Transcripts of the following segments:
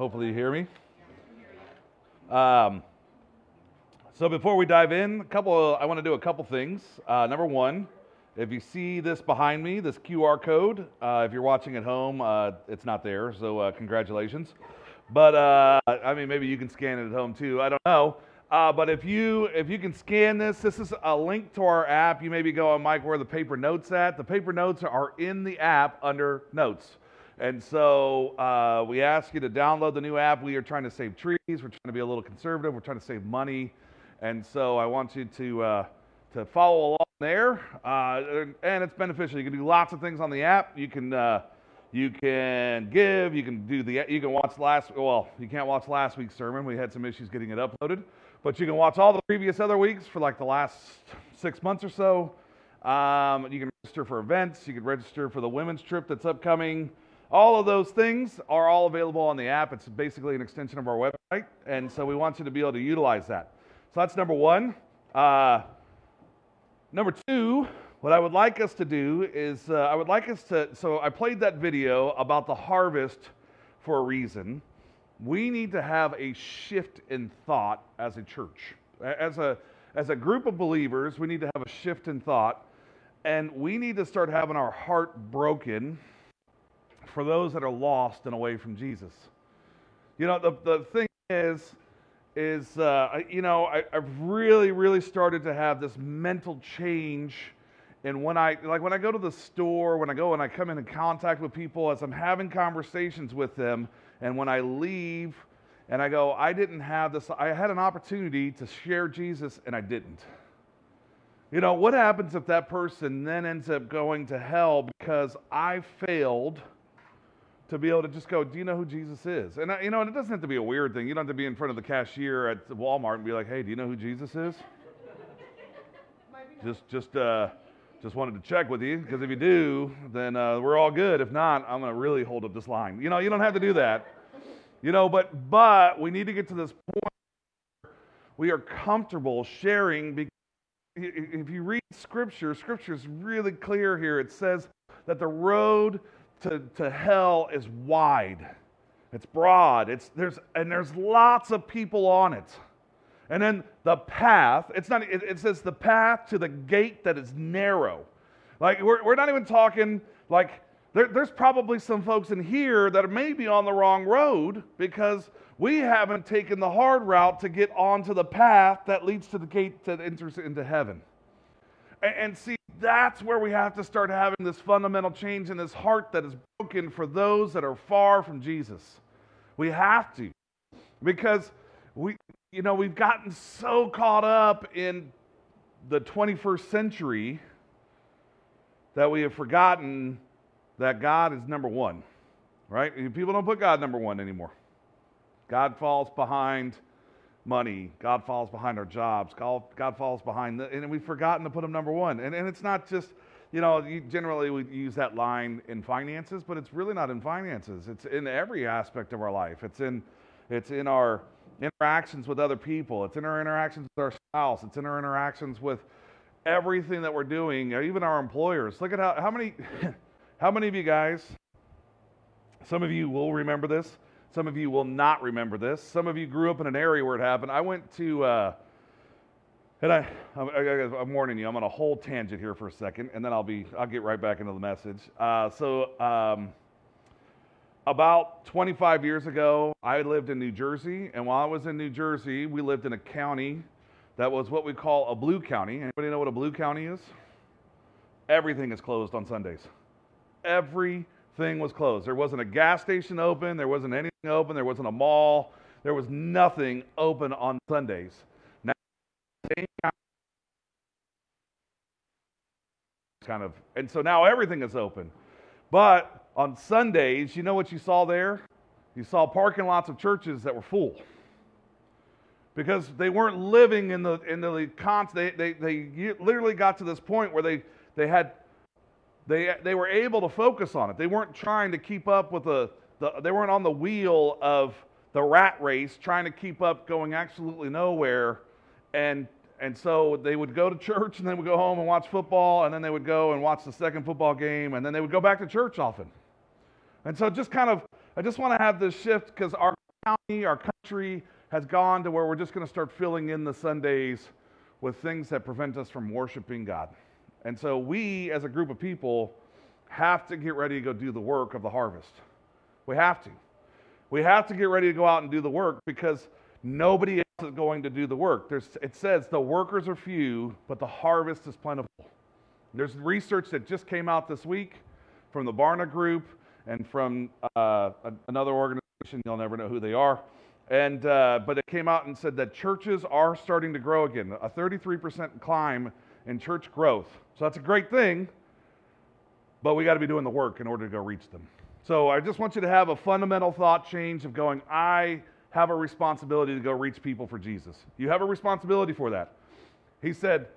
Hopefully you hear me. So before we dive in, I want to do a couple things. Number one, if you see this behind me, this QR code, if you're watching at home, it's not there, so congratulations. But I mean, maybe you can scan it at home too. I don't know. But if you can scan this, this is a link to our app. You maybe go on, Mike, where the paper notes at. The paper notes are in the app under notes. And so we ask you to download the new app. We are trying to save trees. We're trying to be a little conservative. We're trying to save money. And so I want you to follow along there. And it's beneficial. You can do lots of things on the app. You can give. You can do the. You can watch you can't watch last week's sermon. We had some issues getting it uploaded. But you can watch all the previous other weeks for like the last 6 months or so. You can register for events. You can register for the women's trip that's upcoming. All of those things are all available on the app. It's basically an extension of our website, and so we want you to be able to utilize that. So that's number one. Number two, what I would like us to do is so I played that video about the harvest for a reason. We need to have a shift in thought as a church. As a group of believers, we need to have a shift in thought, and we need to start having our heart broken for those that are lost and away from Jesus. You know, the thing is you know, I've really, really started to have this mental change. And when I go to the store, when I come in contact with people, as I'm having conversations with them, and when I leave and I go, I didn't have this, I had an opportunity to share Jesus and I didn't. You know, what happens if that person then ends up going to hell because I failed to be able to just go, do you know who Jesus is? And, you know, and it doesn't have to be a weird thing. You don't have to be in front of the cashier at Walmart and be like, hey, do you know who Jesus is? Just wanted to check with you, because if you do, then we're all good. If not, I'm going to really hold up this line. You know, you don't have to do that. You know, but we need to get to this point where we are comfortable sharing, because if you read Scripture, Scripture is really clear here. It says that the road to hell is wide, it's broad, there's lots of people on it. And then the path, it says the path to the gate that is narrow. Like we're not even talking, like there's probably some folks in here that may be on the wrong road because we haven't taken the hard route to get onto the path that leads to the gate that enters into heaven. And see, that's where we have to start having this fundamental change in this heart that is broken for those that are far from Jesus. We have to. Because we've gotten so caught up in the 21st century that we have forgotten that God is number one, right? People don't put God number one anymore. God falls behind money. God falls behind our jobs. God falls behind, and we've forgotten to put him number one. And it's not just, you know, generally we use that line in finances, but it's really not in finances. It's in every aspect of our life. It's in our interactions with other people. It's in our interactions with our spouse. It's in our interactions with everything that we're doing, even our employers. Look at how many of you guys, some of you will remember this. Some of you will not remember this. Some of you grew up in an area where it happened. I went to, I'm warning you, I'm on a whole tangent here for a second, and then I'll get right back into the message. About 25 years ago, I lived in New Jersey, and while I was in New Jersey, we lived in a county that was what we call a blue county. Anybody know what a blue county is? Everything is closed on Sundays. Everything was closed. There wasn't a gas station open. There wasn't anything open. There wasn't a mall. There was nothing open on Sundays. Now, and so now everything is open. But on Sundays, you know what you saw there? You saw parking lots of churches that were full because they weren't living in the they literally got to this point where they were able to focus on it. They weren't trying to keep up with they weren't on the wheel of the rat race trying to keep up, going absolutely nowhere. And so they would go to church, and then would go home and watch football, and then they would go and watch the second football game, and then they would go back to church often. And so I just want to have this shift, because our county, our country has gone to where we're just going to start filling in the Sundays with things that prevent us from worshiping God. And so we, as a group of people, have to get ready to go do the work of the harvest. We have to. We have to get ready to go out and do the work because nobody else is going to do the work. It says the workers are few, but the harvest is plentiful. There's research that just came out this week from the Barna Group and from another organization. You'll never know who they are. And but it came out and said that churches are starting to grow again, a 33% climb in church growth. So that's a great thing, but we got to be doing the work in order to go reach them. So I just want you to have a fundamental thought change of going, I have a responsibility to go reach people for Jesus. You have a responsibility for that. He said,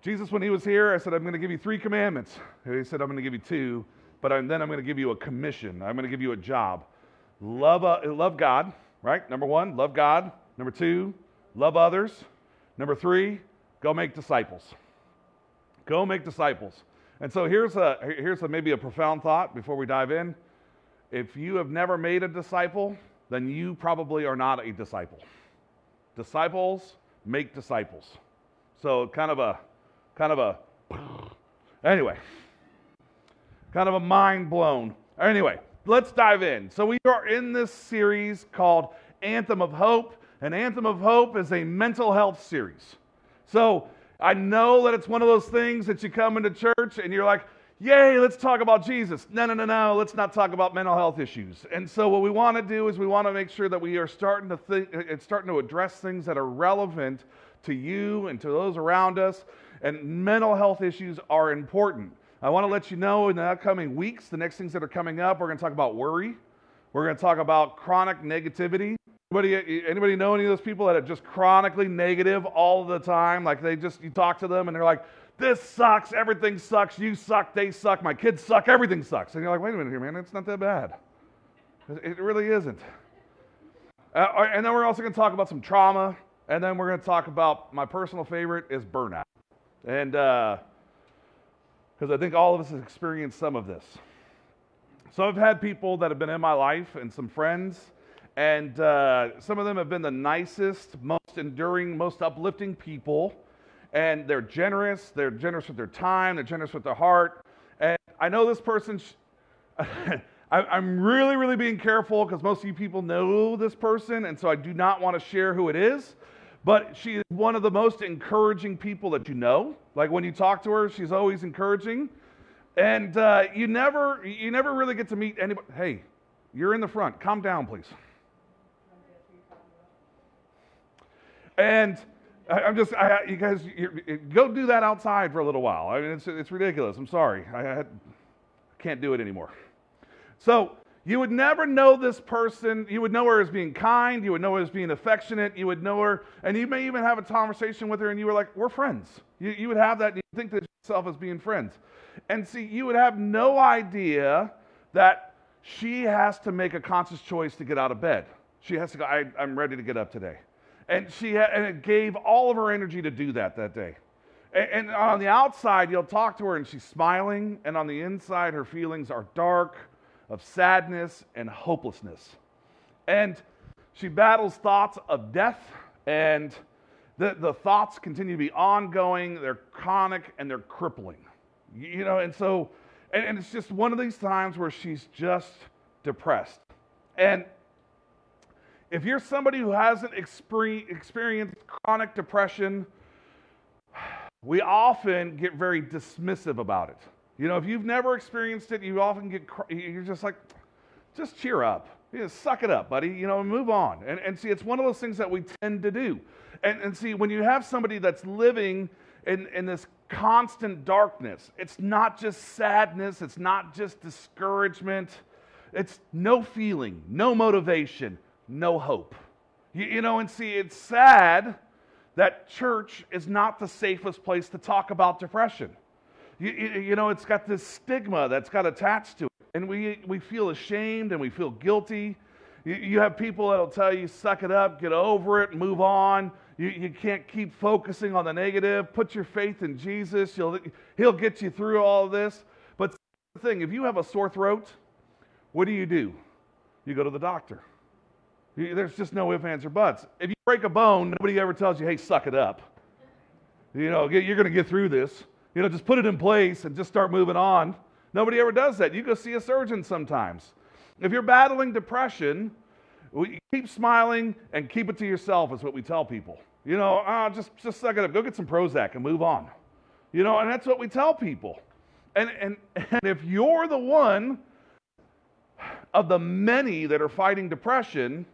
Jesus, when he was here, I said, I'm going to give you 3 commandments. And he said, I'm going to give you 2, but then I'm going to give you a commission. I'm going to give you a job. Love God, right? Number 1, love God. Number 2, love others. Number 3, go make disciples. Go make disciples. And so here's maybe a profound thought before we dive in. If you have never made a disciple, then you probably are not a disciple. Disciples make disciples. So kind of a mind blown. Anyway, let's dive in. So we are in this series called Anthem of Hope. And Anthem of Hope is a mental health series. So I know that it's one of those things that you come into church and you're like, yay, let's talk about Jesus. No, let's not talk about mental health issues. And so what we want to do is we want to make sure that we are starting to think, it's starting to address things that are relevant to you and to those around us. And mental health issues are important. I want to let you know in the upcoming weeks, the next things that are coming up, we're going to talk about worry. We're going to talk about chronic negativity. Anybody know any of those people that are just chronically negative all the time? Like you talk to them and they're like, this sucks, everything sucks, you suck, they suck, my kids suck, everything sucks. And you're like, wait a minute here, man, it's not that bad. It really isn't. And then we're also going to talk about some trauma. And then we're going to talk about, my personal favorite is burnout. And because I think all of us have experienced some of this. So I've had people that have been in my life and some friends. And some of them have been the nicest, most enduring, most uplifting people. And they're generous with their time, they're generous with their heart. And I know this person, I'm really, really being careful because most of you people know this person, and so I do not want to share who it is. But she is one of the most encouraging people that you know. Like when you talk to her, she's always encouraging. And you never really get to meet anybody. Hey, you're in the front, calm down, please. And you guys, go do that outside for a little while. I mean, it's ridiculous. I'm sorry. I can't do it anymore. So you would never know this person. You would know her as being kind. You would know her as being affectionate. You would know her, and you may even have a conversation with her, and you were like, we're friends. You would have that, and you think to yourself as being friends. And see, you would have no idea that she has to make a conscious choice to get out of bed. She has to go, I'm ready to get up today. And it gave all of her energy to do that day. And on the outside, you'll talk to her and she's smiling. And on the inside, her feelings are dark, of sadness and hopelessness. And she battles thoughts of death. And the thoughts continue to be ongoing. They're chronic and they're crippling. You know, and so, and it's just one of these times where she's just depressed. And if you're somebody who hasn't experienced chronic depression, we often get very dismissive about it. You know, if you've never experienced it, you're just like, just cheer up. You know, suck it up, buddy, you know, and move on. And see, it's one of those things that we tend to do. And see, when you have somebody that's living in this constant darkness, it's not just sadness, it's not just discouragement, it's no feeling, no motivation. No hope. You know, and see, it's sad that church is not the safest place to talk about depression. You know, it's got this stigma that's got attached to it. And we feel ashamed and we feel guilty. You have people that'll tell you, suck it up, get over it, move on. You can't keep focusing on the negative. Put your faith in Jesus. He'll get you through all of this. But the thing, if you have a sore throat, what do? You go to the doctor. There's just no ifs, ands, or buts. If you break a bone, nobody ever tells you, hey, suck it up. You know, you're going to get through this. You know, just put it in place and just start moving on. Nobody ever does that. You go see a surgeon sometimes. If you're battling depression, keep smiling and keep it to yourself is what we tell people. You know, just suck it up. Go get some Prozac and move on. You know, and that's what we tell people. And if you're the one of the many that are fighting depression,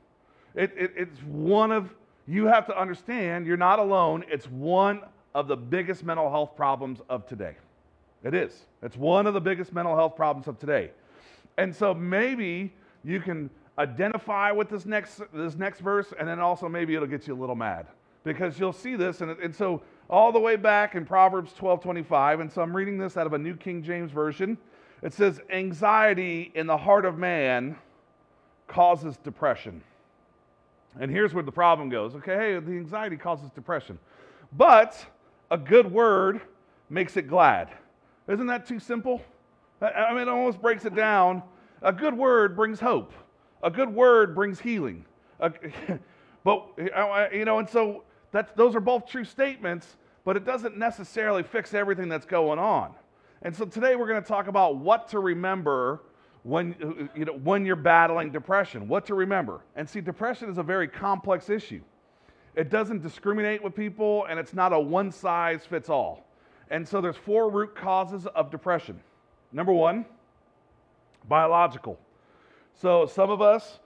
it's one of, you have to understand, you're not alone. It's one of the biggest mental health problems of today. It is. It's one of the biggest mental health problems of today. And so maybe you can identify with this next verse, and then also maybe it'll get you a little mad, because you'll see this. And so all the way back in Proverbs 12:25, and so I'm reading this out of a New King James Version. It says, anxiety in the heart of man causes depression. And here's where the problem goes. Okay, hey, the anxiety causes depression. But a good word makes it glad. Isn't that too simple? I mean, it almost breaks it down. A good word brings hope. A good word brings healing. But, you know, and so those are both true statements, but it doesn't necessarily fix everything that's going on. And so today we're going to talk about what to remember when, you know, when you're battling depression, what to remember. And see, depression is a very complex issue. It doesn't discriminate with people, and it's not a one-size-fits-all. And so there's 4 root causes of depression. Number 1, biological. So some of us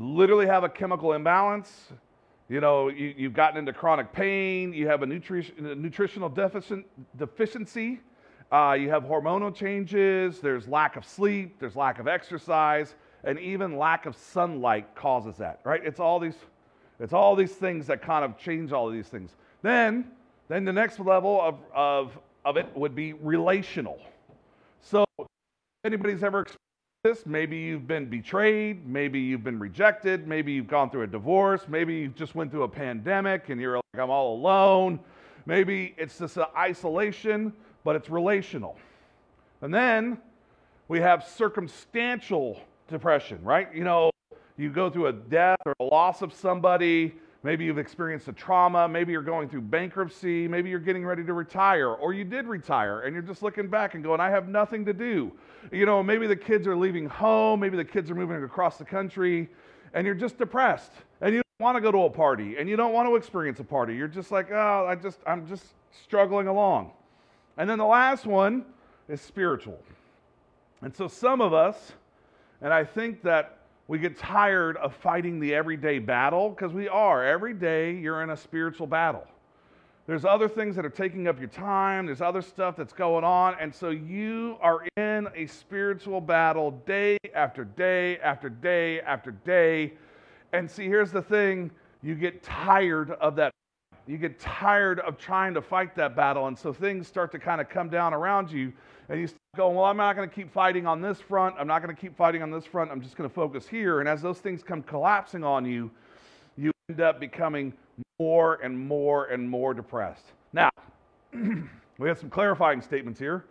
literally have a chemical imbalance. You know, you've gotten into chronic pain. You have a nutritional deficiency. You have hormonal changes. There's lack of sleep. There's lack of exercise, and even lack of sunlight causes that. Right? It's all these things that kind of change all of these things. Then the next level of it would be relational. So if anybody's ever experienced this, maybe you've been betrayed, maybe you've been rejected, maybe you've gone through a divorce, maybe you just went through a pandemic and you're like, I'm all alone. Maybe it's just an isolation, but it's relational. And then we have circumstantial depression, right? You know, you go through a death or a loss of somebody. Maybe you've experienced a trauma. Maybe you're going through bankruptcy. Maybe you're getting ready to retire, or you did retire and you're just looking back and going, I have nothing to do. You know, maybe the kids are leaving home. Maybe the kids are moving across the country, and you're just depressed and you don't want to go to a party and you don't want to experience a party. You're just like, oh, I'm just struggling along. And then the last one is spiritual. And so some of us, and I think that we get tired of fighting the everyday battle, because we are. Every day you're in a spiritual battle. There's other things that are taking up your time. There's other stuff that's going on. And so you are in a spiritual battle day after day after day after day. And see, here's the thing. You get tired of that. You get tired of trying to fight that battle. And so things start to kind of come down around you. And you go, well, I'm not going to keep fighting on this front. I'm not going to keep fighting on this front. I'm just going to focus here. And as those things come collapsing on you, you end up becoming more and more and more depressed. Now, we have some clarifying statements here.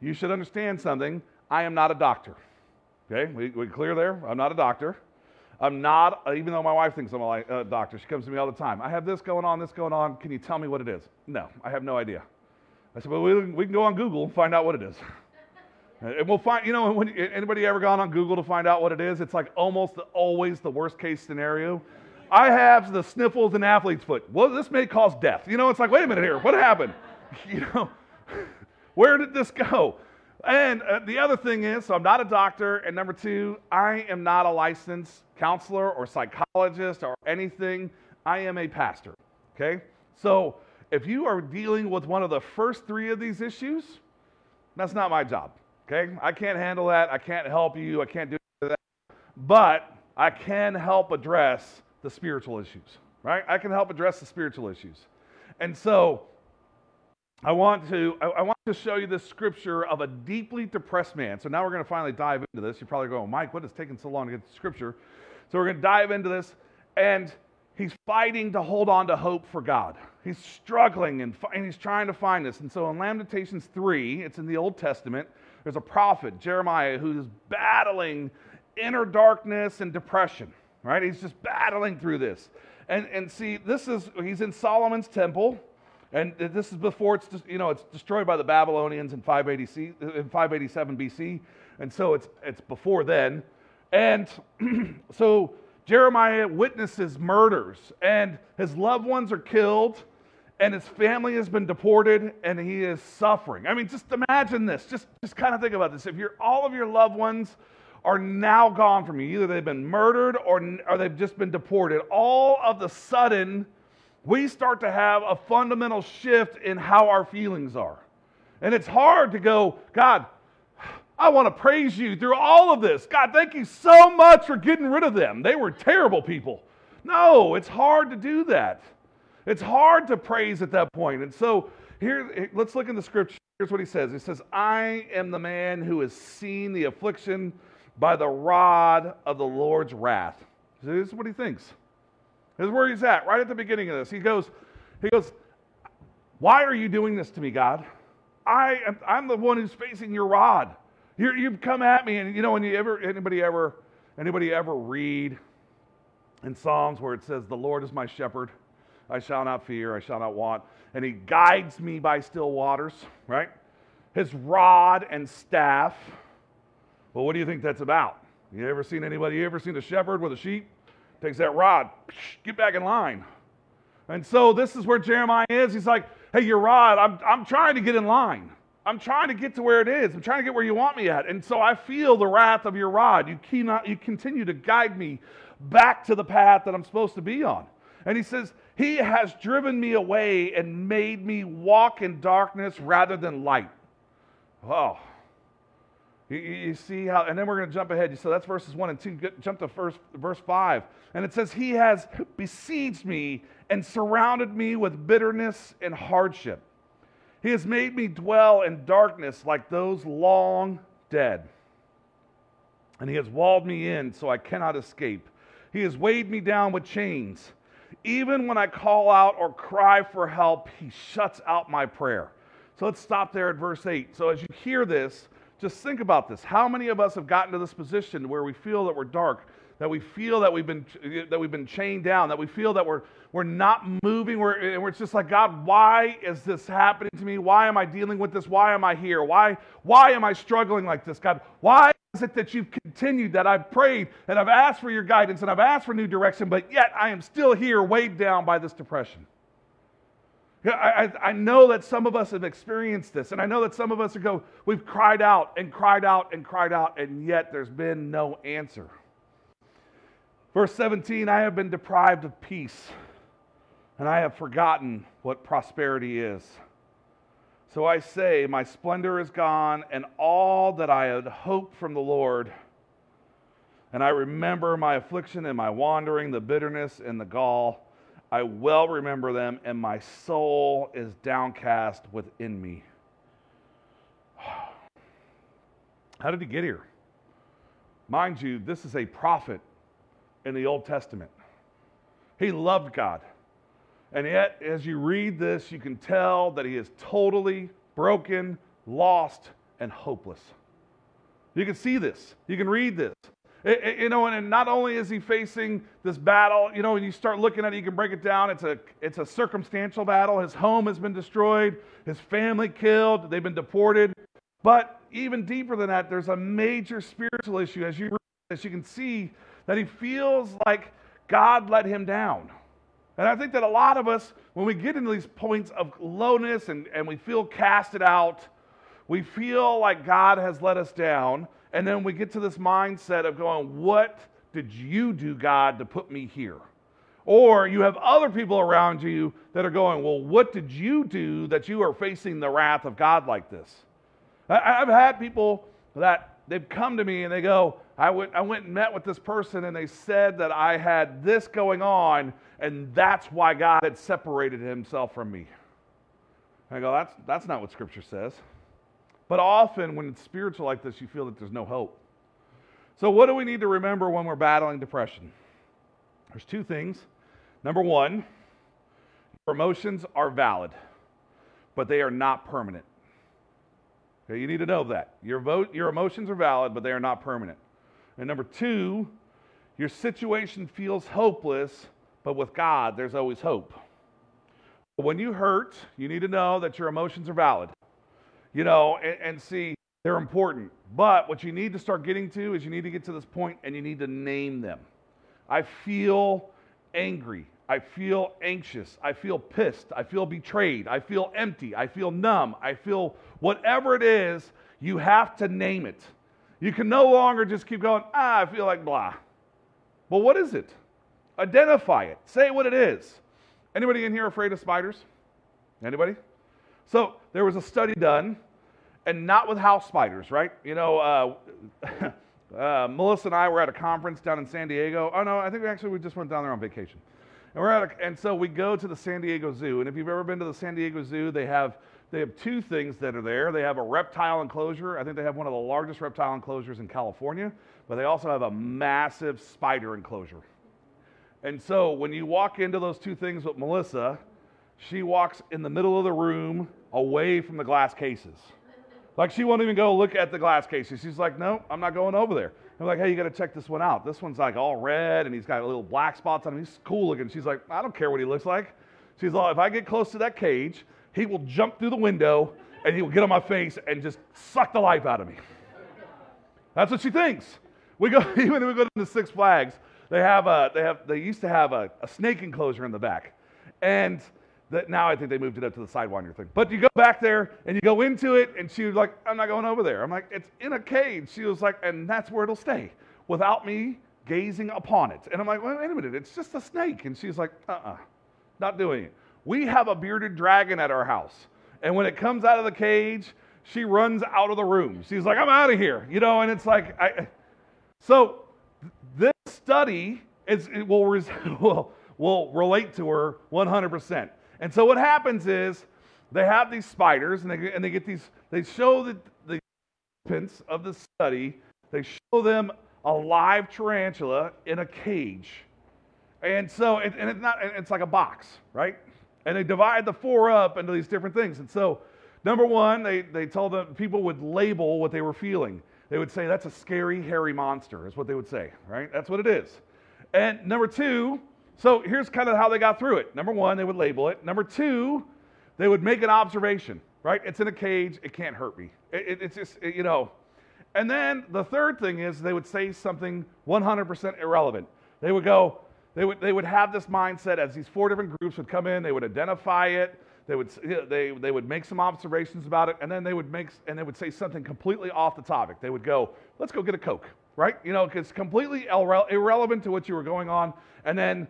You should understand something. I am not a doctor. Okay, we clear there? I'm not a doctor. I'm not, even though my wife thinks I'm a doctor. She comes to me all the time. I have this going on. Can you tell me what it is? No, I have no idea. I said, well, we can go on Google and find out what it is. And we'll find, you know, when anybody ever gone on Google to find out what it is? It's like almost always the worst case scenario. I have the sniffles and athlete's foot. Well, this may cause death. You know, it's like, wait a minute here. What happened? You know, where did this go? And the other thing is, so I'm not a doctor. And number 2, I am not a licensed counselor or psychologist or anything. I am a pastor. Okay. So if you are dealing with one of the first 3 of these issues, that's not my job. Okay, I can't handle that. I can't help you. I can't do that. But I can help address the spiritual issues, right? I can help address the spiritual issues. And so I want to show you this scripture of a deeply depressed man. So now we're going to finally dive into this. You're probably going, Mike, what is taking so long to get to scripture? So we're going to dive into this. And he's fighting to hold on to hope for God. He's struggling and he's trying to find this. And so in Lamentations 3, it's in the Old Testament, there's a prophet, Jeremiah, who's battling inner darkness and depression, right? He's just battling through this. And see, this is, he's in Solomon's temple, and this is before it's, you know, it's destroyed by the Babylonians in 587 BC, and so it's before then. And so Jeremiah witnesses murders, and his loved ones are killed, and his family has been deported, and he is suffering. I mean, just imagine this. Just kind of think about this. If all of your loved ones are now gone from you, either they've been murdered or they've just been deported, all of a sudden, we start to have a fundamental shift in how our feelings are. And it's hard to go, God, I want to praise you through all of this. God, thank you so much for getting rid of them. They were terrible people. No, it's hard to do that. It's hard to praise at that point. And so here, let's look in the scripture. Here's what he says. He says, I am the man who has seen the affliction by the rod of the Lord's wrath. So this is what he thinks. This is where he's at, right at the beginning of this. He goes, why are you doing this to me, God? I'm the one who's facing your rod. You've come at me, and you know, when anybody ever read in Psalms where it says, the Lord is my shepherd, I shall not fear, I shall not want. And he guides me by still waters, right? His rod and staff. Well, what do you think that's about? You ever seen a shepherd with a sheep? Takes that rod, get back in line. And so this is where Jeremiah is. He's like, hey, your rod, I'm trying to get in line. I'm trying to get to where it is. I'm trying to get where you want me at. And so I feel the wrath of your rod. You continue to guide me back to the path that I'm supposed to be on. And he says, he has driven me away and made me walk in darkness rather than light. Oh, you see how, and then we're going to jump ahead. So that's verses 1 and 2. Jump to verse 5. And it says, he has besieged me and surrounded me with bitterness and hardship. He has made me dwell in darkness like those long dead. And he has walled me in so I cannot escape. He has weighed me down with chains. Even when I call out or cry for help, he shuts out my prayer. So let's stop there at verse 8. So as you hear this, just think about this. How many of us have gotten to this position where we feel that we're dark, that we feel that we've been chained down, that we feel that we're not moving, we're just like, God, why is this happening to me? Why am I dealing with this? Why am I here? Why am I struggling like this, God? Why is it that you've continued, that I've prayed and I've asked for your guidance and I've asked for new direction, but yet I am still here weighed down by this depression? I know that some of us have experienced this, and I know that some of us we've cried out and cried out and cried out, and yet there's been no answer. Verse 17, I have been deprived of peace, and I have forgotten what prosperity is. So I say, my splendor is gone, and all that I had hoped from the Lord, and I remember my affliction and my wandering, the bitterness and the gall. I well remember them, and my soul is downcast within me. How did he get here? Mind you, this is a prophet in the Old Testament. He loved God. And yet, as you read this, you can tell that he is totally broken, lost, and hopeless. You can see this. You can read this. And not only is he facing this battle, you know, and you start looking at it, you can break it down. It's a circumstantial battle. His home has been destroyed. His family killed. They've been deported. But even deeper than that, there's a major spiritual issue. As you read this, you can see that he feels like God let him down. And I think that a lot of us, when we get into these points of lowness and we feel casted out, we feel like God has let us down. And then we get to this mindset of going, what did you do, God, to put me here? Or you have other people around you that are going, well, what did you do that you are facing the wrath of God like this? I've had people that they've come to me and they go, I went and met with this person and they said that I had this going on and that's why God had separated himself from me. And I go, that's not what Scripture says. But often when it's spiritual like this, you feel that there's no hope. So what do we need to remember when we're battling depression? There's two things. Number one, your emotions are valid, but they are not permanent. Okay, you need to know that. Your emotions are valid, but they are not permanent. And number two, Your situation feels hopeless, but with God, there's always hope. But when you hurt, you need to know that your emotions are valid. You know, and see, they're important. But what you need to start getting to is you need to get to this point and you need to name them. I feel angry. I feel anxious. I feel pissed. I feel betrayed. I feel empty. I feel numb. I feel whatever it is, you have to name it. You can no longer just keep going, I feel like blah. But what is it? Identify it. Say what it is. Anybody in here afraid of spiders? Anybody? So there was a study done, and not with house spiders, right? You know, Melissa and I were at a conference down in San Diego. Oh, no, I think we just went down there on vacation. And so we go to the San Diego Zoo. And if you've ever been to the San Diego Zoo, they have two things that are there. They have a reptile enclosure. I think they have one of the largest reptile enclosures in California, but they also have a massive spider enclosure. And so when you walk into those two things with Melissa, she walks in the middle of the room away from the glass cases. Like she won't even go look at the glass cases. She's like, no, I'm not going over there. I'm like, hey, you got to check this one out. This one's like all red and he's got little black spots on him. He's cool looking. She's like, I don't care what he looks like. She's like, if I get close to that cage, he will jump through the window and he will get on my face and just suck the life out of me. That's what she thinks. We go, even if we go to the Six Flags, they used to have a snake enclosure in the back. And now I think they moved it up to the Sidewinder thing. But you go back there and you go into it and she was like, I'm not going over there. I'm like, it's in a cage. She was like, and that's where it'll stay without me gazing upon it. And I'm like, well, wait a minute, it's just a snake. And she's like, not doing it. We have a bearded dragon at our house. And when it comes out of the cage, she runs out of the room. She's like, I'm out of here. You know, and it's like, so this study will relate to her 100%. And so what happens is they have these spiders and they get these, they show the participants of the study, they show them a live tarantula in a cage. And so it's like a box, right? And they divide the four up into these different things. And so, number one, they told them people would label what they were feeling. They would say, that's a scary, hairy monster, is what they would say, right? That's what it is. And number two, so here's kind of how they got through it. Number one, they would label it. Number two, they would make an observation, right? It's in a cage, it can't hurt me. It's just, you know. And then the third thing is they would say something 100% irrelevant. They would go, They would have this mindset as these four different groups would come in. They would identify it. They would make some observations about it, and then they would say something completely off the topic. They would go, "Let's go get a Coke," right? You know, because completely irrelevant to what you were going on, and then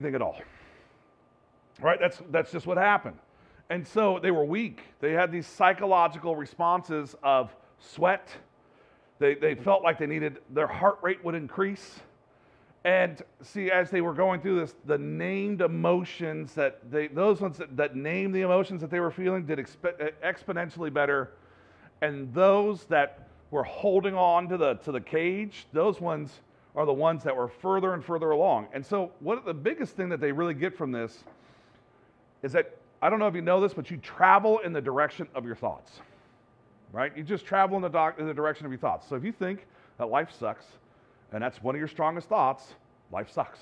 anything at all, right? That's just what happened. And so they were weak. They had these psychological responses of sweat. They felt like they needed, their heart rate would increase. And see, as they were going through this, the named emotions that those ones that named the emotions that they were feeling did exponentially better, and those that were holding on to the cage, those ones are the ones that were further and further along. And so, what the biggest thing that they really get from this is that, I don't know if you know this, but you travel in the direction of your thoughts, right? You just travel in the direction of your thoughts. So if you think that life sucks, and that's one of your strongest thoughts, life sucks.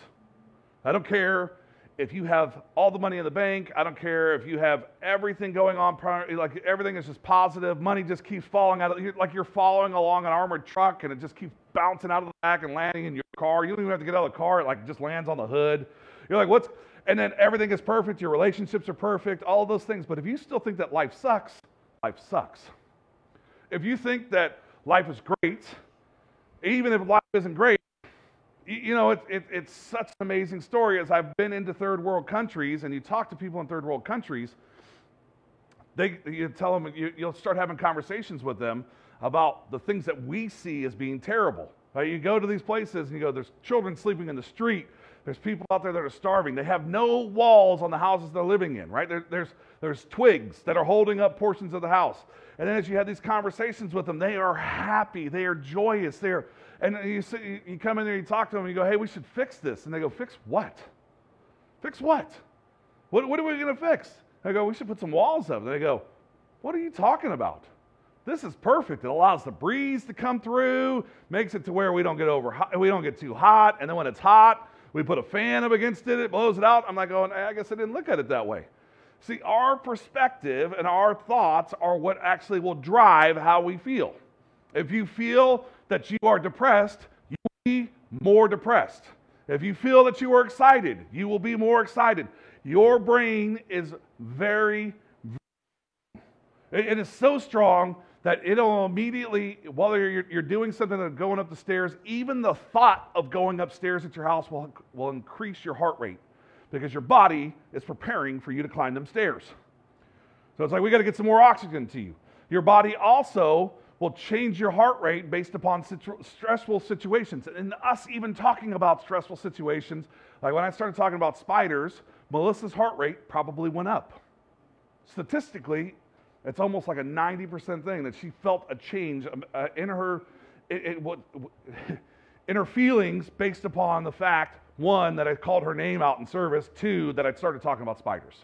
I don't care if you have all the money in the bank. I don't care if you have everything going on, like everything is just positive. Money just keeps falling out. Like you're following along an armored truck and it just keeps bouncing out of the back and landing in your car. You don't even have to get out of the car. It like just lands on the hood. You're like, what's, and then everything is perfect. Your relationships are perfect, all of those things. But if you still think that life sucks, life sucks. If you think that life is great, even if life isn't great, you know, it's such an amazing story. As I've been into third world countries, and you talk to people in third world countries, you tell them, you'll start having conversations with them about the things that we see as being terrible. Right? You go to these places and you go, there's children sleeping in the street. There's people out there that are starving. They have no walls on the houses they're living in, right? There's twigs that are holding up portions of the house. And then as you have these conversations with them, they are happy. They are joyous. And you come in there, you talk to them, and you go, hey, we should fix this. And they go, fix what? Fix what? What are we going to fix? I go, we should put some walls up. And they go, what are you talking about? This is perfect. It allows the breeze to come through, makes it to where we don't get too hot. And then when it's hot, we put a fan up against it, it blows it out. I'm not going, I guess I didn't look at it that way. See, our perspective and our thoughts are what actually will drive how we feel. If you feel that you are depressed, you will be more depressed. If you feel that you are excited, you will be more excited. Your brain is very, very, it is so strong that it'll immediately, while you're doing something and going up the stairs, even the thought of going upstairs at your house will increase your heart rate because your body is preparing for you to climb them stairs. So it's like, we got to get some more oxygen to you. Your body also will change your heart rate based upon stressful situations. And us even talking about stressful situations, like when I started talking about spiders, Melissa's heart rate probably went up. Statistically, it's almost like a 90% thing that she felt a change in her in her feelings based upon the fact, one, that I called her name out in service, two, that I'd started talking about spiders,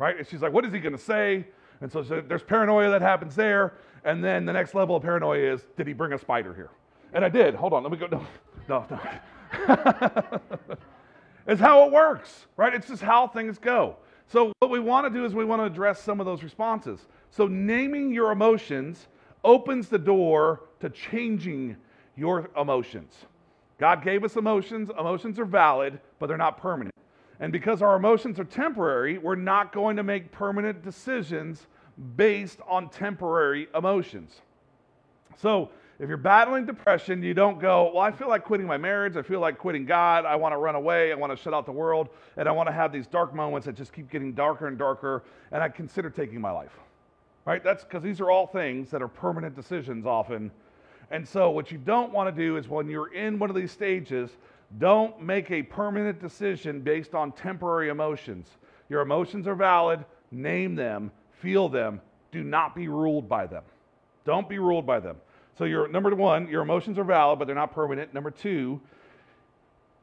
right? And she's like, what is he going to say? And so there's paranoia that happens there. And then the next level of paranoia is, did he bring a spider here? And I did. Hold on, let me go. No. It's how it works, right? It's just how things go. So what we want to do is we want to address some of those responses. So naming your emotions opens the door to changing your emotions. God gave us emotions. Emotions are valid, but they're not permanent. And because our emotions are temporary, we're not going to make permanent decisions based on temporary emotions. So if you're battling depression, you don't go, well, I feel like quitting my marriage. I feel like quitting God. I want to run away. I want to shut out the world. And I want to have these dark moments that just keep getting darker and darker. And I consider taking my life. Right? That's because these are all things that are permanent decisions often. And so what you don't want to do is when you're in one of these stages, don't make a permanent decision based on temporary emotions. Your emotions are valid. Name them. Feel them. Do not be ruled by them. Don't be ruled by them. So number one, your emotions are valid, but they're not permanent. Number two,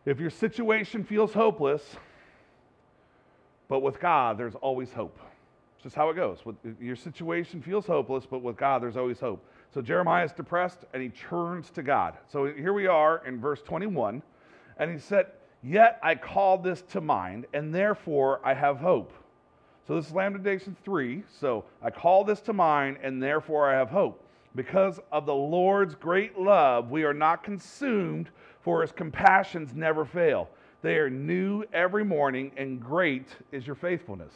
if your situation feels hopeless, but with God, there's always hope. Just how it goes. Your situation feels hopeless, but with God, there's always hope. So Jeremiah is depressed, and he turns to God. So here we are in verse 21, and he said, "Yet I call this to mind, and therefore I have hope." So this is Lamentations 3. So I call this to mind, and therefore I have hope. Because of the Lord's great love, we are not consumed, for his compassions never fail. They are new every morning, and great is your faithfulness.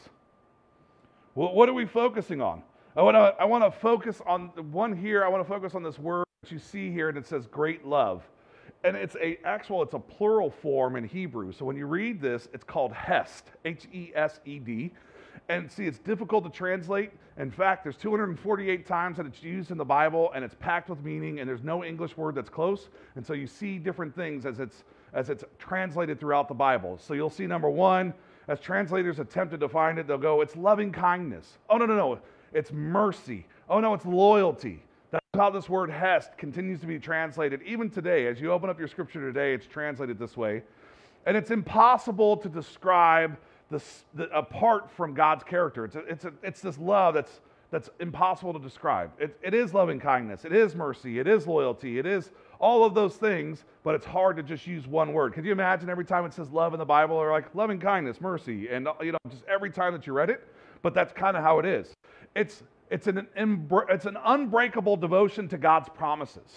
Well, what are we focusing on? I want to focus on one here. I want to focus on this word that you see here, and it says great love. And it's a plural form in Hebrew. So when you read this, it's called hesed, H-E-S-E-D. And see, it's difficult to translate. In fact, there's 248 times that it's used in the Bible, and it's packed with meaning, and there's no English word that's close. And so you see different things as it's translated throughout the Bible. So you'll see, number one, as translators attempt to define it, they'll go, it's loving kindness. Oh, no, it's mercy. Oh, no, it's loyalty. That's how this word hesed continues to be translated. Even today, as you open up your scripture today, it's translated this way. And it's impossible to describe apart from God's character. It's this love that's impossible to describe. It is loving kindness. It is mercy. It is loyalty. It is all of those things, but it's hard to just use one word. Could you imagine every time it says love in the Bible, or like loving kindness, mercy, and just every time that you read it? But that's kind of how it is. It's an unbreakable devotion to God's promises,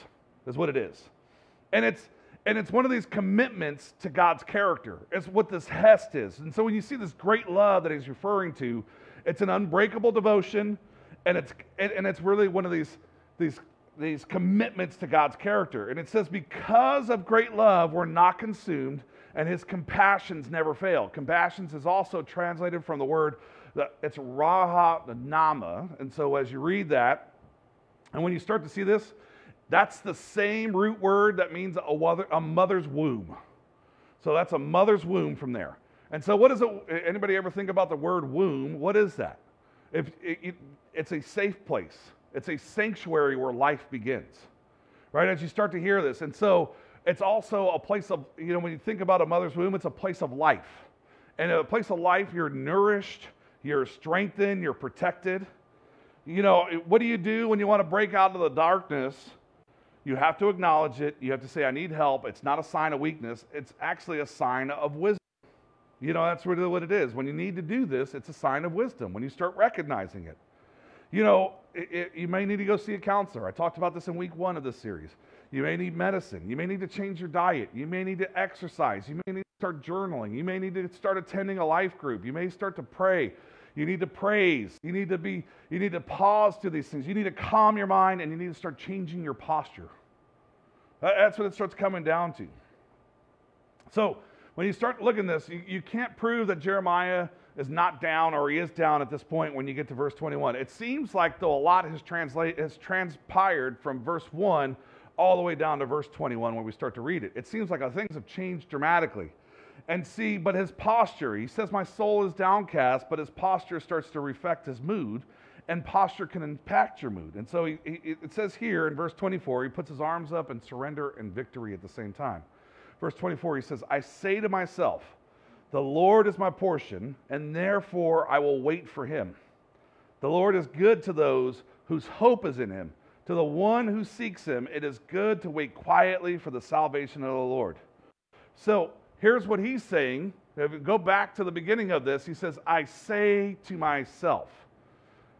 is what it is. And it's one of these commitments to God's character. It's what this hesed is. And so when you see this great love that he's referring to, it's an unbreakable devotion, and it's really one of these commitments to God's character. And it says, because of great love, we're not consumed, and his compassions never fail. Compassions is also translated from the word, it's rahanama. And so as you read that, and when you start to see this, that's the same root word that means a mother's womb. So that's a mother's womb from there. And so what is it? Anybody ever think about the word womb? What is that? It's a safe place. It's a sanctuary where life begins, right? As you start to hear this. And so it's also a place of, when you think about a mother's womb, it's a place of life. And in a place of life, you're nourished, you're strengthened, you're protected. you know, what do you do when you want to break out of the darkness? You have to acknowledge it. You have to say, I need help. It's not a sign of weakness. It's actually a sign of wisdom. You know, that's really what it is. When you need to do this, it's a sign of wisdom. When you start recognizing it. You know, you may need to go see a counselor. I talked about this in week 1 of this series. You may need medicine. You may need to change your diet. You may need to exercise. You may need to start journaling. You may need to start attending a life group. You may start to pray. You need to praise. You need to pause to these things. You need to calm your mind, and you need to start changing your posture. That's what it starts coming down to. So when you start looking at this, you can't prove that Jeremiah is not down, or he is down at this point when you get to verse 21. It seems like, though, a lot has transpired from verse 1 all the way down to verse 21 when we start to read it. It seems like things have changed dramatically. And see, but his posture, he says, my soul is downcast, but his posture starts to reflect his mood, and posture can impact your mood. And so it says here in verse 24, he puts his arms up in surrender and victory at the same time. Verse 24, he says, I say to myself, the Lord is my portion, and therefore I will wait for him. The Lord is good to those whose hope is in him. To the one who seeks him, it is good to wait quietly for the salvation of the Lord. So, here's what he's saying. If you go back to the beginning of this, he says, I say to myself.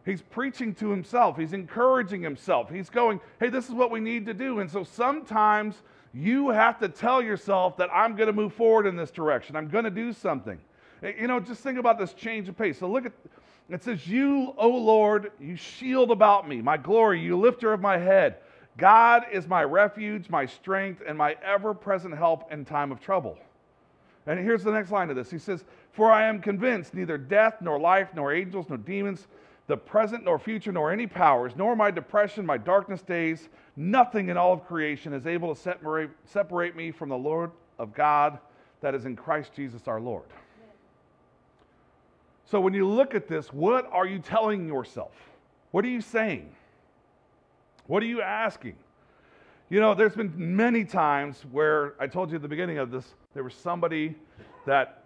He's preaching to himself. He's encouraging himself. He's going, hey, this is what we need to do. And so sometimes you have to tell yourself that I'm going to move forward in this direction. I'm going to do something. You know, just think about this change of pace. So look at, it says, you, O Lord, you shield about me, my glory, you lifter of my head. God is my refuge, my strength, and my ever-present help in time of trouble. And here's the next line of this. He says, for I am convinced neither death, nor life, nor angels, nor demons, the present, nor future, nor any powers, nor my depression, my darkness days, nothing in all of creation is able to separate me from the Lord of God that is in Christ Jesus our Lord. So when you look at this, what are you telling yourself? What are you saying? What are you asking? You know, there's been many times where I told you at the beginning of this, there was somebody that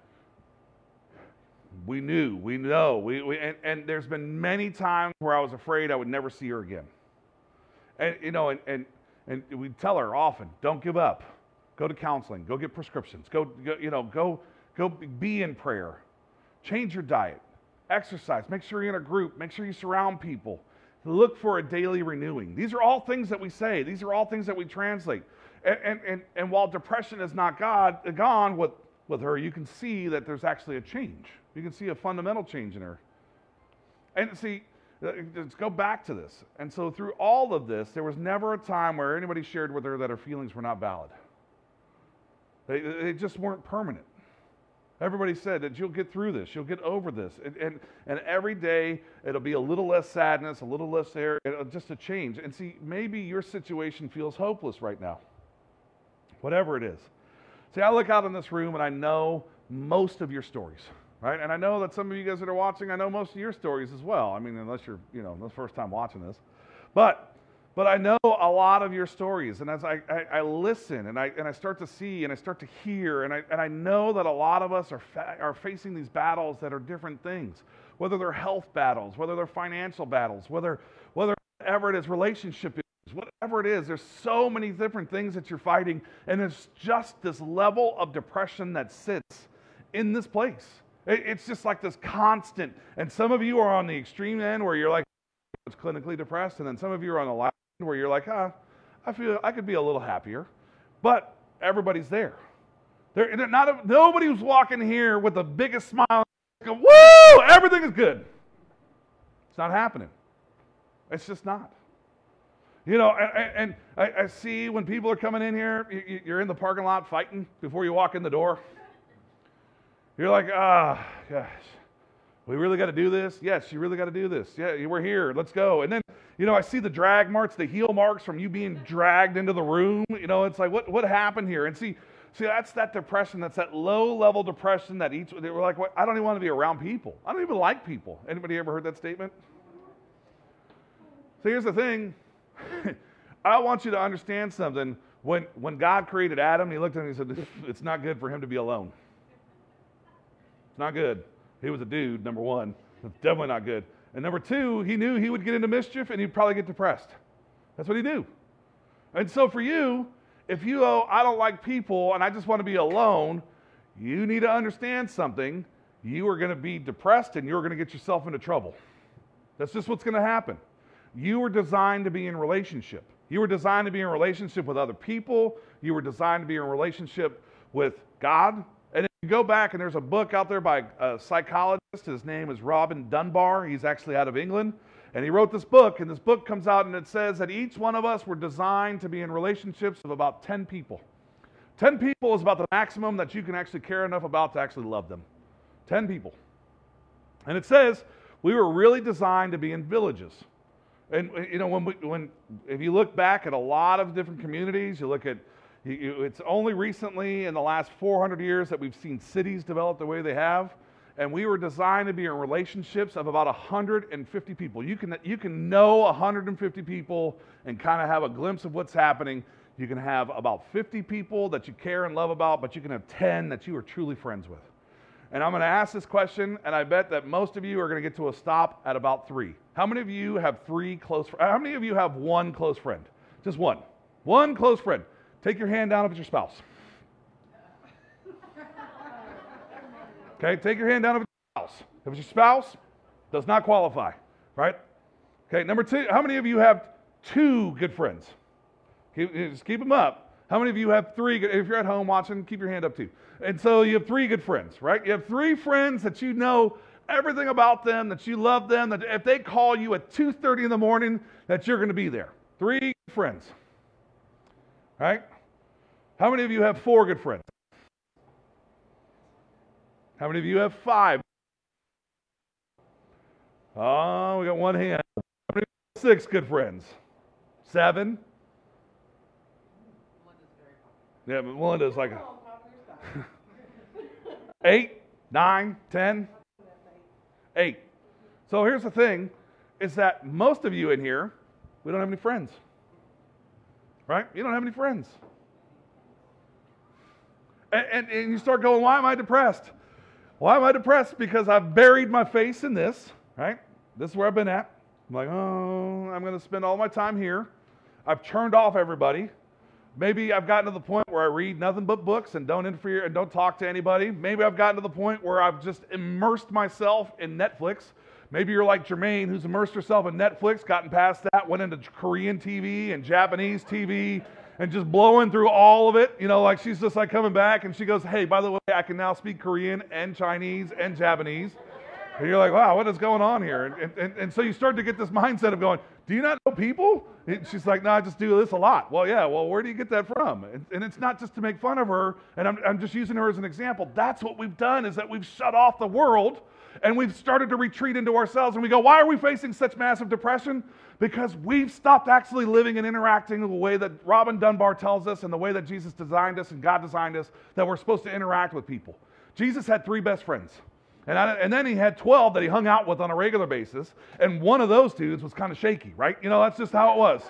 we know, and there's been many times where I was afraid I would never see her again. And, you know, and we tell her often, don't give up. Go to counseling. Go get prescriptions. Go be in prayer. Change your diet. Exercise. Make sure you're in a group. Make sure you surround people. Look for a daily renewing. These are all things that we say. These are all things that we translate. And while depression is not gone with her, you can see that there's actually a change. You can see a fundamental change in her. And see, let's go back to this. And so through all of this, there was never a time where anybody shared with her that her feelings were not valid. They just weren't permanent. Everybody said that you'll get through this, you'll get over this. And every day it'll be a little less sadness, a little less air, just a change. And see, maybe your situation feels hopeless right now, whatever it is. See, I look out in this room and I know most of your stories, right? And I know that some of you guys that are watching, I know most of your stories as well. I mean, unless you're, you know, the first time watching this. But I know a lot of your stories, and as I listen and I start to see and I start to hear, and I know that a lot of us are facing these battles that are different things, whether they're health battles, whether they're financial battles, whether whatever it is, relationship issues, whatever it is, there's so many different things that you're fighting, and there's just this level of depression that sits in this place. It's just like this constant, and some of you are on the extreme end where you're like, it's clinically depressed, and then some of you are on the last where you're like, I feel I could be a little happier, but everybody's there. Nobody who's walking here with the biggest smile, going, woo, everything is good. It's not happening. It's just not. You know, and I see when people are coming in here, you're in the parking lot fighting before you walk in the door. You're like, gosh, we really got to do this? Yes, you really got to do this. Yeah, we're here. Let's go. And then, you know, I see the drag marks, the heel marks from you being dragged into the room. You know, it's like, what happened here? And see, that's that depression. That's that low-level depression that we're like, what? I don't even want to be around people. I don't even like people. Anybody ever heard that statement? So here's the thing. I want you to understand something. When God created Adam, he looked at him and he said, it's not good for him to be alone. It's not good. He was a dude, number one. It's definitely not good. And number two, he knew he would get into mischief and he'd probably get depressed. That's what he knew. And so for you, if you go, I don't like people and I just want to be alone, you need to understand something. You are going to be depressed and you're going to get yourself into trouble. That's just what's going to happen. You were designed to be in relationship. You were designed to be in relationship with other people. You were designed to be in relationship with God. And if you go back, and there's a book out there by a psychologist. His name is Robin Dunbar. He's actually out of England. And he wrote this book, and this book comes out, and it says that each one of us were designed to be in relationships of about 10 people. 10 people is about the maximum that you can actually care enough about to actually love them. 10 people. And it says we were really designed to be in villages. And, you know, if you look back at a lot of different communities, you look at, it's only recently in the last 400 years that we've seen cities develop the way they have. And we were designed to be in relationships of about 150 people. You can know 150 people and kind of have a glimpse of what's happening. You can have about 50 people that you care and love about, but you can have 10 that you are truly friends with. And I'm going to ask this question, and I bet that most of you are going to get to a stop at about 3. How many of you have 3 close friends? How many of you have 1 close friend? Just one. One close friend. Take your hand down if it's your spouse. Okay, take your hand down if it's your spouse. If it's your spouse, does not qualify, right? Okay, number 2, how many of you have 2 good friends? Just keep them up. How many of you have 3? If you're at home watching, keep your hand up too. And so you have 3 good friends, right? You have 3 friends that you know everything about them, that you love them, that if they call you at 2:30 in the morning, that you're going to be there. 3 good friends, right? How many of you have 4 good friends? How many of you have 5? Oh, we got one hand. How many of you have 6 good friends? 7? Yeah, but Melinda's like 8, 9, 10. 8. So here's the thing, is that most of you in here, we don't have any friends. Right? You don't have any friends. And you start going, why am I depressed? Why am I depressed? Because I've buried my face in this, right? This is where I've been at. I'm like, oh, I'm going to spend all my time here. I've turned off everybody. Maybe I've gotten to the point where I read nothing but books and don't interfere and don't talk to anybody. Maybe I've gotten to the point where I've just immersed myself in Netflix. Maybe you're like Jermaine, who's immersed herself in Netflix, gotten past that, went into Korean TV and Japanese TV and just blowing through all of it. You know, like she's just like coming back and she goes, hey, by the way, I can now speak Korean and Chinese and Japanese. And you're like, wow, what is going on here? And so you start to get this mindset of going, do you not know people? And she's like, no, I just do this a lot. Well, yeah, well, where do you get that from? And it's not just to make fun of her, and I'm just using her as an example. That's what we've done, is that we've shut off the world, and we've started to retreat into ourselves, and we go, why are we facing such massive depression? Because we've stopped actually living and interacting in the way that Robin Dunbar tells us and the way that Jesus designed us and God designed us, that we're supposed to interact with people. Jesus had 3 best friends. And then he had 12 that he hung out with on a regular basis. And one of those dudes was kind of shaky, right? You know, that's just how it was.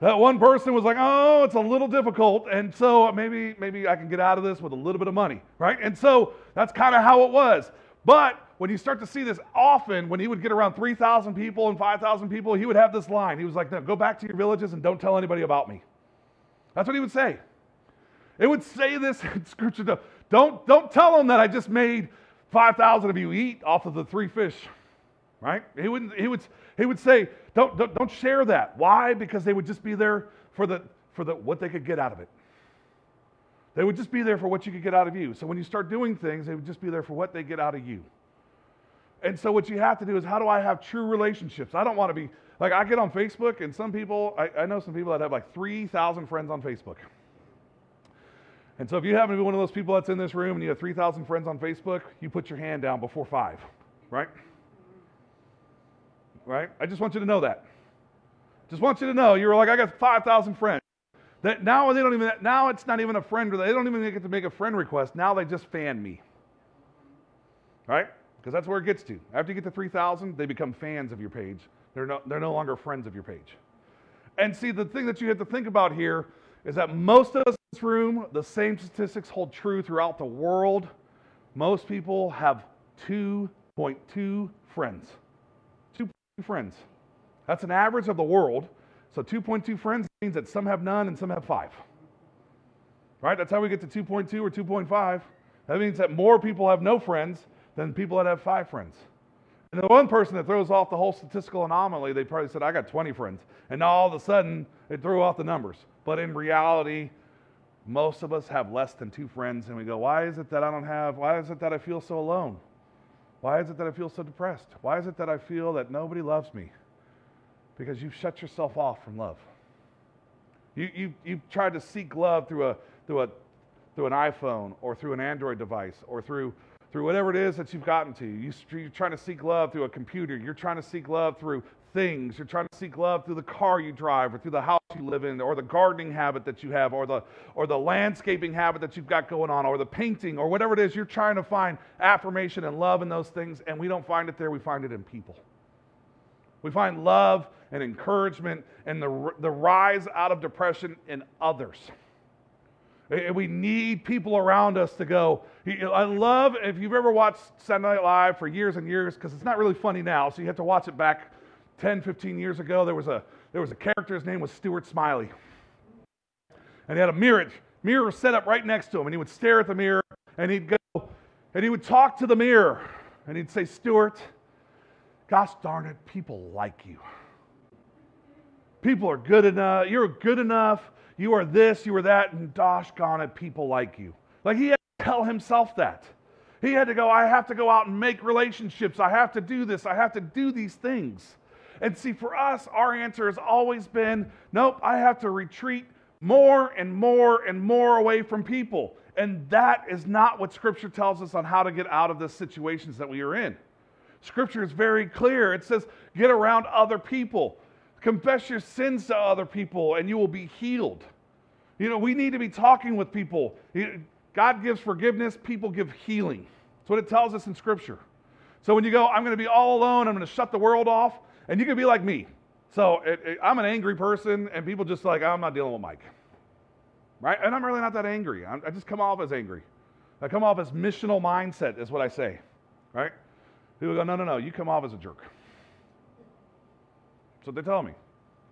That one person was like, oh, it's a little difficult. And so maybe I can get out of this with a little bit of money, right? And so that's kind of how it was. But when you start to see this often, when he would get around 3,000 people and 5,000 people, he would have this line. He was like, no, go back to your villages and don't tell anybody about me. That's what he would say. It would say this in scripture. Don't tell them that I just made 5,000 of you eat off of the 3 fish, right? He would say, don't share that. Why? Because they would just be there for what they could get out of it. They would just be there for what you could get out of you. So when you start doing things, they would just be there for what they get out of you. And so what you have to do is, how do I have true relationships? I don't want to be, like, I get on Facebook, and some people, I know some people that have like 3,000 friends on Facebook. And so if you happen to be one of those people that's in this room and you have 3,000 friends on Facebook, you put your hand down before 5, right? Right? I just want you to know that. Just want you to know, you were like, I got 5,000 friends. That now they don't even, now it's not even a friend, they don't even get to make a friend request. Now they just fan me. Right? Because that's where it gets to. After you get to 3,000, they become fans of your page. They're no longer friends of your page. And see, the thing that you have to think about here is that most of us in this room, the same statistics hold true throughout the world. Most people have 2.2 friends. 2.2. 2 friends. That's an average of the world. So 2.2 friends means that some have none and some have 5. Right? That's how we get to 2.2 or 2.5. That means that more people have no friends than people that have 5 friends. And the one person that throws off the whole statistical anomaly, they probably said, I got 20 friends. And now all of a sudden, it threw off the numbers. But in reality, most of us have less than 2 friends. And we go, why is it that I don't have, why is it that I feel so alone? Why is it that I feel so depressed? Why is it that I feel that nobody loves me? Because you've shut yourself off from love. You've tried to seek love through an iPhone or through an Android device or through whatever it is that you've gotten to. You're trying to seek love through a computer. You're trying to seek love through things. You're trying to seek love through the car you drive or through the house you live in or the gardening habit that you have or the landscaping habit that you've got going on or the painting or whatever it is. You're trying to find affirmation and love in those things, and we don't find it there. We find it in people. We find love and encouragement and the rise out of depression in others. We need people around us to go. I love, if you've ever watched Saturday Night Live for years and years, because it's not really funny now, so you have to watch it back 10, 15 years ago. There was a character, his name was Stuart Smiley. And he had a mirror set up right next to him, and he would stare at the mirror, and he'd go, and he would talk to the mirror, and he'd say, Stuart, gosh darn it, people like you. People are good enough, you're good enough. You are this, you are that, and gosh gone it, people like you. Like he had to tell himself that. He had to go, I have to go out and make relationships. I have to do this. I have to do these things. And see, for us, our answer has always been, nope, I have to retreat more and more and more away from people. And that is not what Scripture tells us on how to get out of the situations that we are in. Scripture is very clear. It says, get around other people. Confess your sins to other people and you will be healed. You know, we need to be talking with people. God gives forgiveness, people give healing. That's what it tells us in Scripture. So when you go, I'm going to be all alone, I'm going to shut the world off, and you can be like me. So I'm an angry person, and people just like, I'm not dealing with Mike. Right? And I'm really not that angry. I just come off as angry. I come off as missional mindset is what I say. Right? People go, no, you come off as a jerk. What they tell me,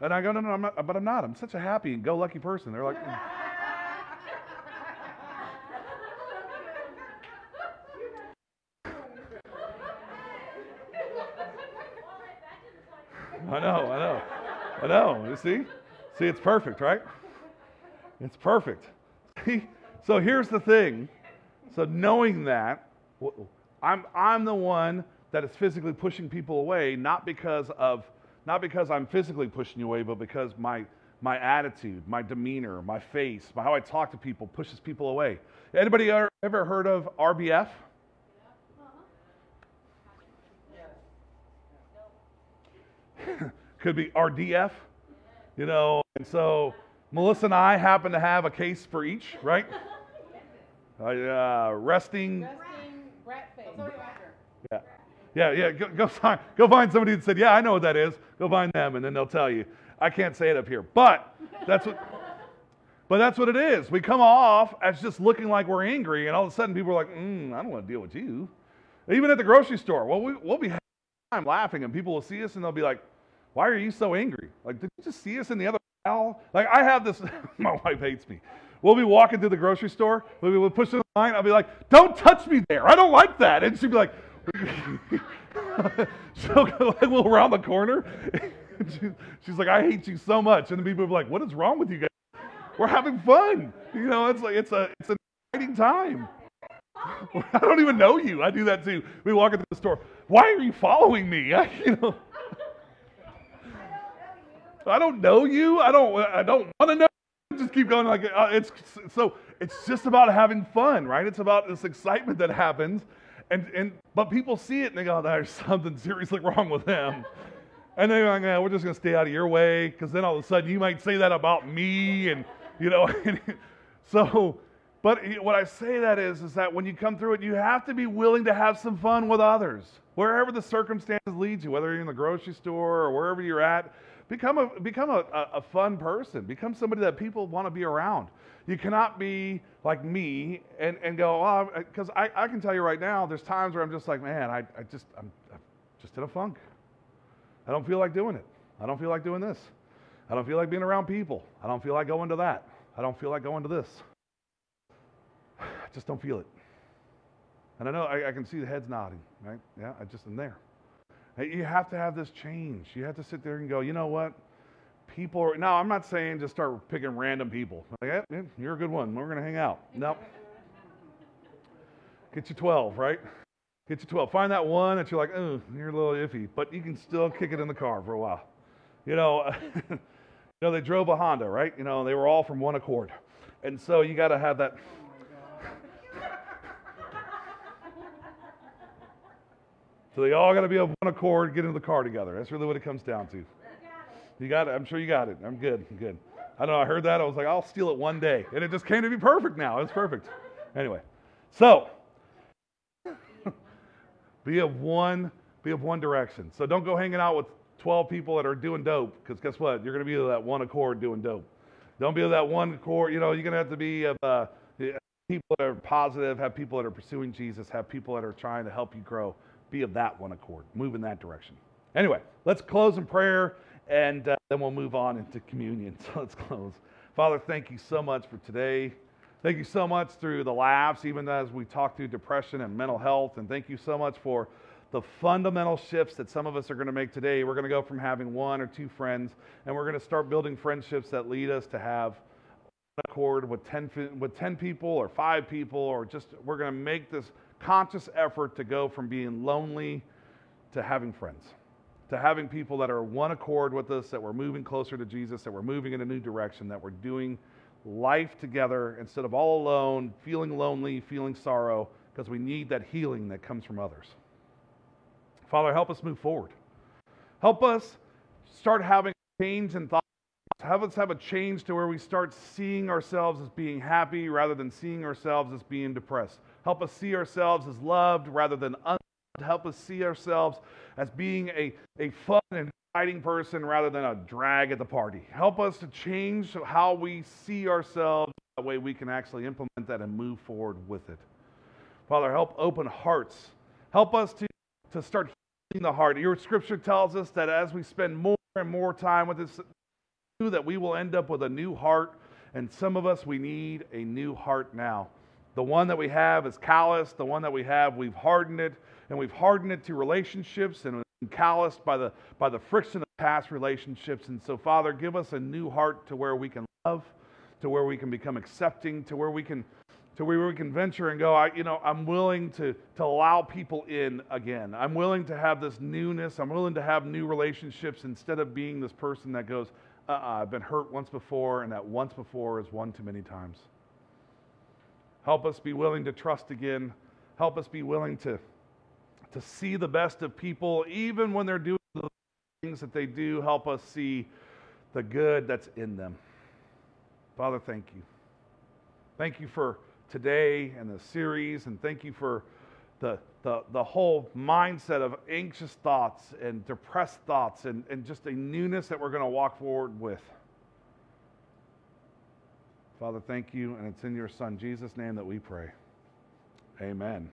and I go, no, I'm not, but I'm not. I'm such a happy and go lucky person. They're like, I know. You see, it's perfect, right? It's perfect. See, so here's the thing. So knowing that, I'm the one that is physically pushing people away, not because I'm physically pushing you away, but because my attitude, my demeanor, my face, how I talk to people pushes people away. Anybody ever heard of RBF? Could be RDF, you know. And so Melissa and I happen to have a case for each, right? Resting rat face. Yeah. Yeah, go find somebody that said, yeah, I know what that is. Go find them, and then they'll tell you. I can't say it up here, but that's what it is. We come off as just looking like we're angry, and all of a sudden people are like, I don't want to deal with you. Even at the grocery store, well, we'll be having time laughing, and people will see us, and they'll be like, why are you so angry? Like, did you just see us in the other aisle? Like, I have this, my wife hates me. We'll be walking through the grocery store, we'll push in the line, I'll be like, don't touch me there, I don't like that. And she'll be like, so we'll round the corner. She's like, I hate you so much. And the people are like, what is wrong with you guys? We're having fun. You know, it's like it's an exciting time. I don't even know you. I do that too. We walk into the store. Why are you following me? I don't know you. I don't want to know. Just keep going like it's just about having fun, right? It's about this excitement that happens. But people see it and they go, there's something seriously wrong with them. And they're like, we're just going to stay out of your way, because then all of a sudden you might say that about me. And, you know, but what I say that is that when you come through it, you have to be willing to have some fun with others. Wherever the circumstances lead you, whether you're in the grocery store or wherever you're at, become a fun person. Become somebody that people want to be around. You cannot be like me and go, because I can tell you right now, there's times where I'm just like, man, I'm just in a funk. I don't feel like doing it. I don't feel like doing this. I don't feel like being around people. I don't feel like going to that. I don't feel like going to this. I just don't feel it. And I know I can see the heads nodding, right? Yeah, I just am there. You have to have this change. You have to sit there and go, you know what? People are, now I'm not saying just start picking random people. Like, hey, you're a good one. We're going to hang out. No. Get you 12, right? Get you 12. Find that one that you're like, oh, you're a little iffy, but you can still kick it in the car for a while. You know, they drove a Honda, right? You know, they were all from one accord. And so you got to have that. So they all got to be of one accord, get into the car together. That's really what it comes down to. You got it. I'm sure you got it. I'm good. I'm good. I don't know. I heard that. I was like, I'll steal it one day. And it just came to be perfect now. It's perfect. Anyway, so be of one direction. So don't go hanging out with 12 people that are doing dope, because guess what? You're going to be of that one accord doing dope. Don't be of that one accord. You know, you're going to have to be of people that are positive, have people that are pursuing Jesus, have people that are trying to help you grow. Be of that one accord. Move in that direction. Anyway, let's close in prayer, and then we'll move on into communion. So let's close. Father, thank you so much for today. Thank you so much through the laughs, even as we talk through depression and mental health. And thank you so much for the fundamental shifts that some of us are going to make today. We're going to go from having one or two friends, and we're going to start building friendships that lead us to have one accord with 10 people or 5 people, or just we're going to make this conscious effort to go from being lonely to having friends, to having people that are one accord with us, that we're moving closer to Jesus, that we're moving in a new direction, that we're doing life together instead of all alone, feeling lonely, feeling sorrow, because we need that healing that comes from others. Father, help us move forward. Help us start having change in thoughts. Help us have a change to where we start seeing ourselves as being happy rather than seeing ourselves as being depressed. Help us see ourselves as loved rather than unloved. Help us see ourselves as being a fun and exciting person rather than a drag at the party. Help us to change how we see ourselves. That way we can actually implement that and move forward with it. Father, help open hearts. Help us to start healing the heart. Your scripture tells us that as we spend more and more time with this, that we will end up with a new heart. And some of us, we need a new heart now. The one that we have is calloused. The one that we have, we've hardened it. And we've hardened it to relationships and calloused by the friction of past relationships. And so, Father, give us a new heart to where we can love, to where we can become accepting, to where we can venture and go, I'm willing to allow people in again. I'm willing to have this newness. I'm willing to have new relationships instead of being this person that goes, I've been hurt once before, and that once before is one too many times. Help us be willing to trust again. Help us be willing to see the best of people, even when they're doing the things that they do. Help us see the good that's in them. Father, thank you. Thank you for today and the series, and thank you for the whole mindset of anxious thoughts and depressed thoughts and just a newness that we're going to walk forward with. Father, thank you, and it's in your Son, Jesus' name, that we pray. Amen.